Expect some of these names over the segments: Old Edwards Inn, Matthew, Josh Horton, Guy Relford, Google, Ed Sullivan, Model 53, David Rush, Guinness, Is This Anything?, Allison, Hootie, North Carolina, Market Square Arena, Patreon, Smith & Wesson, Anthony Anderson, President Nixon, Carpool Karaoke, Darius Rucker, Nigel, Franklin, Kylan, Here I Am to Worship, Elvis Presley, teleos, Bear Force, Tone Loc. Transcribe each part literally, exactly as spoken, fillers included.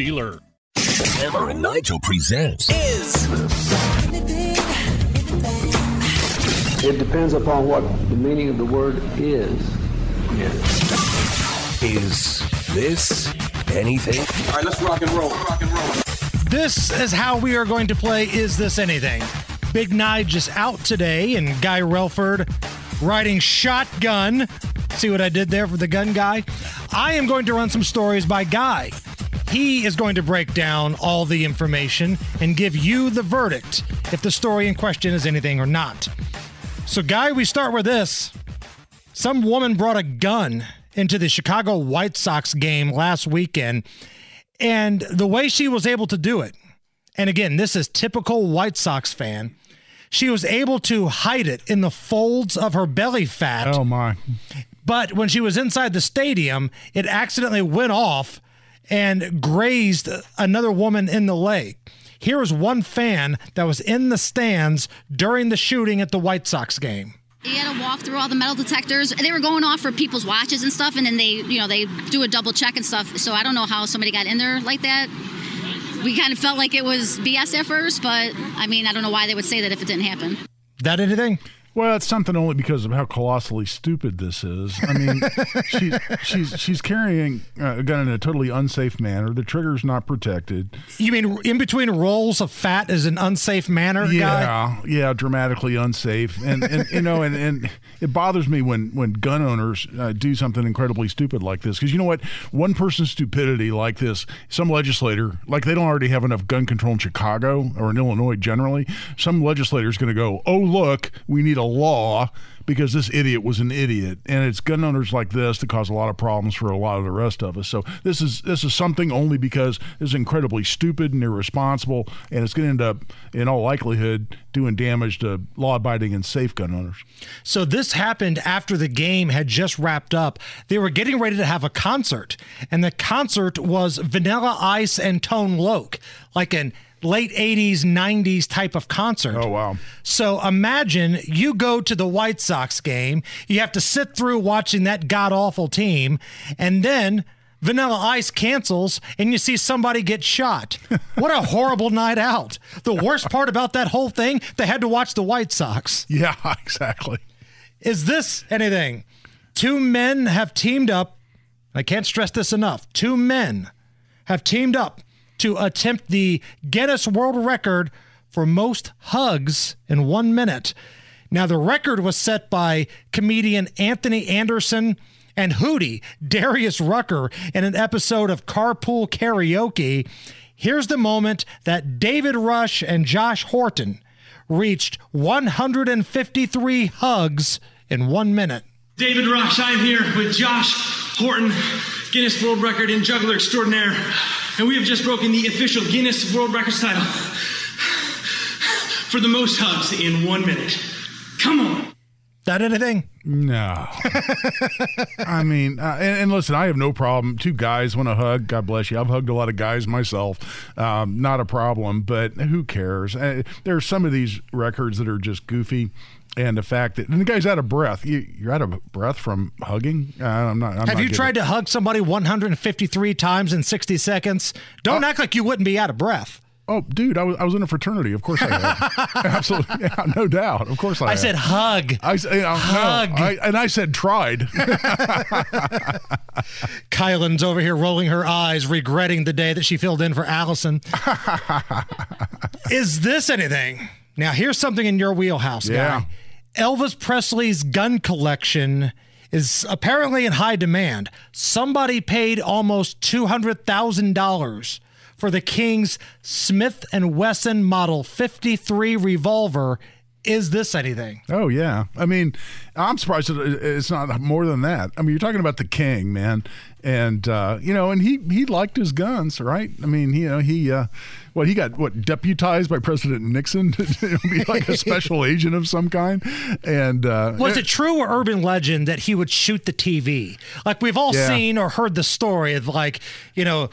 dealer. Hammer and Nigel presents Is It depends upon what the meaning of the word is. Is, is this anything? All right, let's rock and roll. Rock and roll. This is how we are going to play Is This Anything? Big Nige is out today, and Guy Relford riding shotgun. See what I did there for the gun guy? I am going to run some stories by Guy. He is going to break down all the information and give you the verdict if the story in question is anything or not. So, Guy, we start with this. Some woman brought a gun into the Chicago White Sox game last weekend, and the way she was able to do it, and again, this is typical White Sox fan, she was able to hide it in the folds of her belly fat. Oh, my. But when she was inside the stadium, it accidentally went off and grazed another woman in the leg. Here is one fan that was in the stands during the shooting at the White Sox game. You had to walk through all the metal detectors. They were going off for people's watches and stuff, and then they, you know, they do a double check and stuff. So I don't know how somebody got in there like that. We kind of felt like it was B S at first, but I mean, I don't know why they would say that if it didn't happen. That anything? Well, it's something only because of how colossally stupid this is. I mean, she's, she's she's carrying a gun in a totally unsafe manner. The trigger's not protected. You mean in between rolls of fat is an unsafe manner, yeah, guy? Yeah, dramatically unsafe. And, and you know, and, and it bothers me when, when gun owners uh, do something incredibly stupid like this. Because you know what? One person's stupidity like this, some legislator, like they don't already have enough gun control in Chicago or in Illinois generally, some legislator's going to go, oh, look, we need a law because this idiot was an idiot, and it's gun owners like this that cause a lot of problems for a lot of the rest of us. So this is this is something only because it's incredibly stupid and irresponsible, and it's going to end up in all likelihood doing damage to law-abiding and safe gun owners. So this happened after the game had just wrapped up. They were getting ready to have a concert, and the concert was Vanilla Ice and Tone Loc, like an late eighties, nineties type of concert. Oh, wow. So imagine you go to the White Sox game, you have to sit through watching that god-awful team, and then Vanilla Ice cancels, and you see somebody get shot. What a horrible night out. The worst part about that whole thing, they had to watch the White Sox. Yeah, exactly. Is this anything? Two men have teamed up, I can't stress this enough, two men have teamed up to attempt the Guinness World Record for most hugs in one minute. Now, the record was set by comedian Anthony Anderson and Hootie, Darius Rucker, in an episode of Carpool Karaoke. Here's the moment that David Rush and Josh Horton reached one hundred fifty-three hugs in one minute. David Rush, I'm here with Josh Horton, Guinness World Record and juggler extraordinaire. And we have just broken the official Guinness World Records title for the most hugs in one minute. Come on. That anything? No. I mean, uh, and, and listen, I have no problem. Two guys want to hug. God bless you. I've hugged a lot of guys myself. Um, not a problem, but who cares? Uh, there are some of these records that are just goofy. And the fact that and the guy's out of breath. You, you're out of breath from hugging? Uh, I'm not. I'm Have not you tried it. to hug somebody one hundred fifty-three times in sixty seconds? Don't uh, act like you wouldn't be out of breath. Oh, dude, I was I was in a fraternity. Of course I have. Absolutely. Yeah, no doubt. Of course I I have. said hug. I, you know, hug. No, I, and I said tried. Kylan's over here rolling her eyes, regretting the day that she filled in for Allison. Is this anything? Now, here's something in your wheelhouse, yeah. Guy. Elvis Presley's gun collection is apparently in high demand. Somebody paid almost two hundred thousand dollars for the King's Smith and Wesson Model fifty-three revolver. Is this anything? Oh, yeah. I mean, I'm surprised it's not more than that. I mean, you're talking about the King, man. And, uh, you know, and he, he liked his guns, right? I mean, you know, he, uh, well, he got, what, deputized by President Nixon to be like a special agent of some kind. And uh, was it true or urban legend that he would shoot the T V? Like, we've all yeah. seen or heard the story of, like, you know,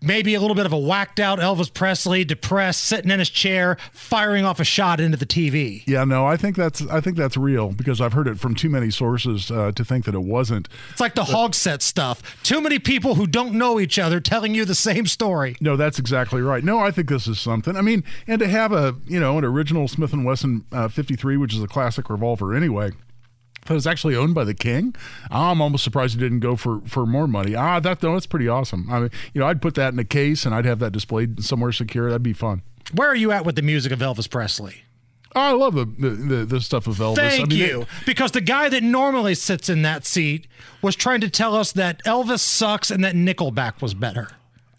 maybe a little bit of a whacked out Elvis Presley, depressed, sitting in his chair, firing off a shot into the T V. Yeah, no, I think that's I think that's real, because I've heard it from too many sources uh, to think that it wasn't. It's like the but, Hogsett stuff. Too many people who don't know each other telling you the same story. No, that's exactly right. No, I think this is something. I mean, and to have a, you know, an original Smith and Wesson uh, fifty-three, which is a classic revolver anyway, that was actually owned by the king. I'm almost surprised it didn't go for, for more money. Ah, that though, that's pretty awesome. I mean, you know, I'd put that in a case and I'd have that displayed somewhere secure. That'd be fun. Where are you at with the music of Elvis Presley? Oh, I love the, the the stuff of Elvis. Thank I mean, you. It, because the guy that normally sits in that seat was trying to tell us that Elvis sucks and that Nickelback was better.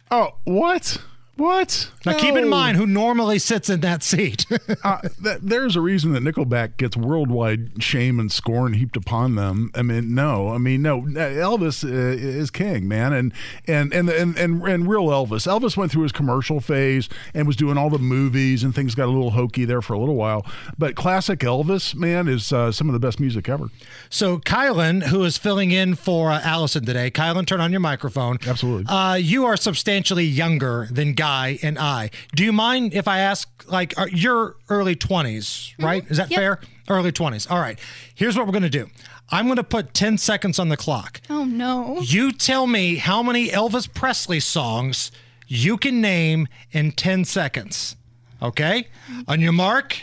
Oh, what? What? Now, no. Keep in mind who normally sits in that seat. uh, th- there's a reason that Nickelback gets worldwide shame and scorn heaped upon them. I mean, no. I mean, no. Elvis uh, is king, man. And and and, and and and real Elvis. Elvis went through his commercial phase and was doing all the movies, and things got a little hokey there for a little while. But classic Elvis, man, is uh, some of the best music ever. So, Kylan, who is filling in for uh, Allison today. Kylan, turn on your microphone. Absolutely. Uh, you are substantially younger than Guy and I. Do you mind if I ask, like, are, you're early twenties, right? Mm-hmm. Is that yep. fair? Early twenties. All right. Here's what we're going to do. I'm going to put ten seconds on the clock. Oh, no. You tell me how many Elvis Presley songs you can name in ten seconds. Okay? Mm-hmm. On your mark,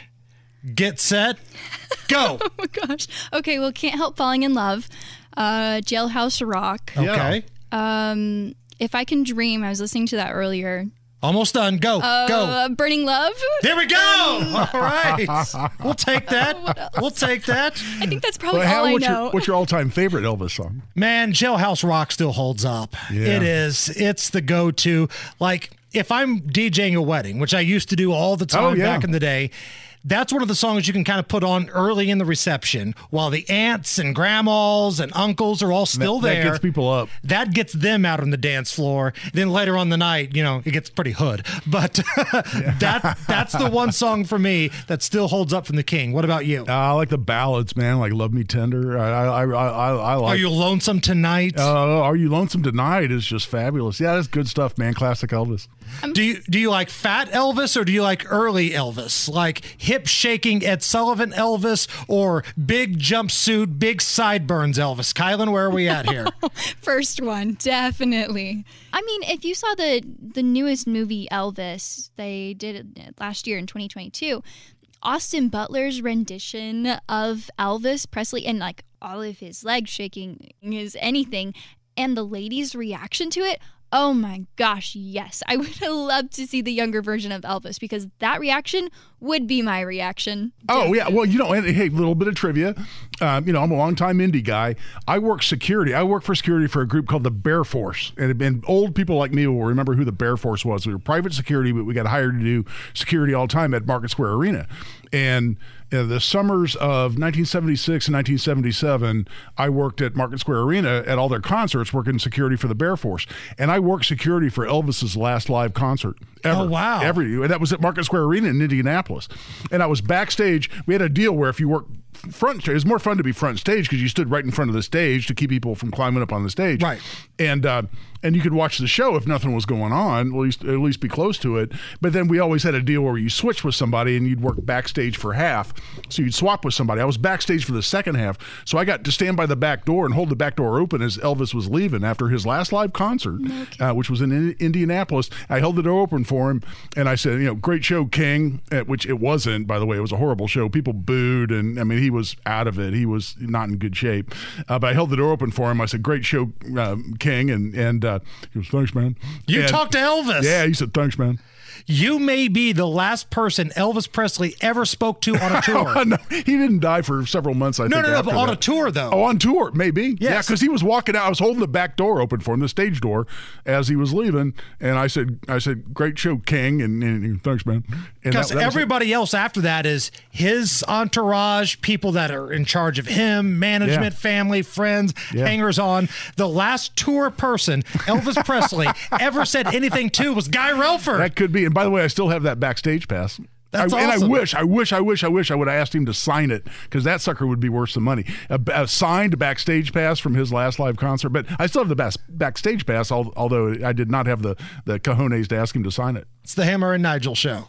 get set, go. Oh, my gosh. Okay, well, Can't Help Falling in Love, uh, Jailhouse Rock. Okay. Um, If I Can Dream, I was listening to that earlier. Almost done. Go, uh, go. Burning Love. There we go. Um, all right. We'll take that. We'll take that. I think that's probably well, how, all I what's know. Your, what's your all-time favorite Elvis song? Man, Jailhouse Rock still holds up. Yeah. It is. It's the go-to. Like, if I'm DJing a wedding, which I used to do all the time oh, yeah. back in the day, that's one of the songs you can kind of put on early in the reception while the aunts and grandmas and uncles are all still that, there. That gets people up. That gets them out on the dance floor. Then later on the night, you know, it gets pretty hood. But yeah. that that's the one song for me that still holds up from the king. What about you? Uh, I like the ballads, man, like Love Me Tender. I, I, I, I, I like Are You Lonesome Tonight? Uh, Are You Lonesome Tonight is just fabulous. Yeah, that's good stuff, man. Classic Elvis. Um, do you do you like fat Elvis or do you like early Elvis? Like hip-shaking Ed Sullivan Elvis or big jumpsuit, big sideburns Elvis? Kylan, where are we at here? First one, definitely. I mean, if you saw the the newest movie, Elvis, they did it last year in twenty twenty-two, Austin Butler's rendition of Elvis Presley and like all of his leg shaking is anything, and the ladies' reaction to it, oh my gosh, yes. I would have loved to see the younger version of Elvis because that reaction would be my reaction. Oh, yeah. Well, you know, and, hey, a little bit of trivia. Um, you know, I'm a longtime indie guy. I work security. I work for security for a group called the Bear Force. And, and old people like me will remember who the Bear Force was. We were private security, but we got hired to do security all the time at Market Square Arena. And in the summers of nineteen seventy-six and nineteen seventy-seven, I worked at Market Square Arena at all their concerts working security for the Bear Force. And I worked security for Elvis's last live concert ever. Oh, wow. Every, and that was at Market Square Arena in Indianapolis. And I was backstage. We had a deal where if you worked front, it was more fun to be front stage because you stood right in front of the stage to keep people from climbing up on the stage. Right. And uh, and you could watch the show if nothing was going on, at least, at least be close to it. But then we always had a deal where you switched with somebody and you'd work backstage for half. So you'd swap with somebody. I was backstage for the second half. So I got to stand by the back door and hold the back door open as Elvis was leaving after his last live concert, okay. uh, which was in, in Indianapolis. I held the door open for him and I said, you know, great show, King, at which it wasn't, by the way. It was a horrible show. People booed and, I mean, he was out of it. He was not in good shape. Uh, but I held the door open for him. I said, great show, uh, King. And, and uh, he goes, thanks, man. You and, talked to Elvis. Yeah, he said, thanks, man. You may be the last person Elvis Presley ever spoke to on a tour. No, he didn't die for several months, I no, think. No, no, no, but on that. a tour, though. Oh, on tour, maybe. Yes. Yeah, because he was walking out. I was holding the back door open for him, the stage door, as he was leaving. And I said, I said, great show, King. And, and thanks, man. Because everybody else after that is his entourage, people that are in charge of him, management, yeah. family, friends, yeah. hangers-on. The last tour person Elvis Presley ever said anything to was Guy Relford. That could be. And by the way, I still have that backstage pass. That's I, awesome. And I wish, I wish, I wish, I wish I would have asked him to sign it, because that sucker would be worth some money. A, a signed backstage pass from his last live concert. But I still have the best backstage pass, although I did not have the, the cojones to ask him to sign it. It's the Hammer and Nigel show.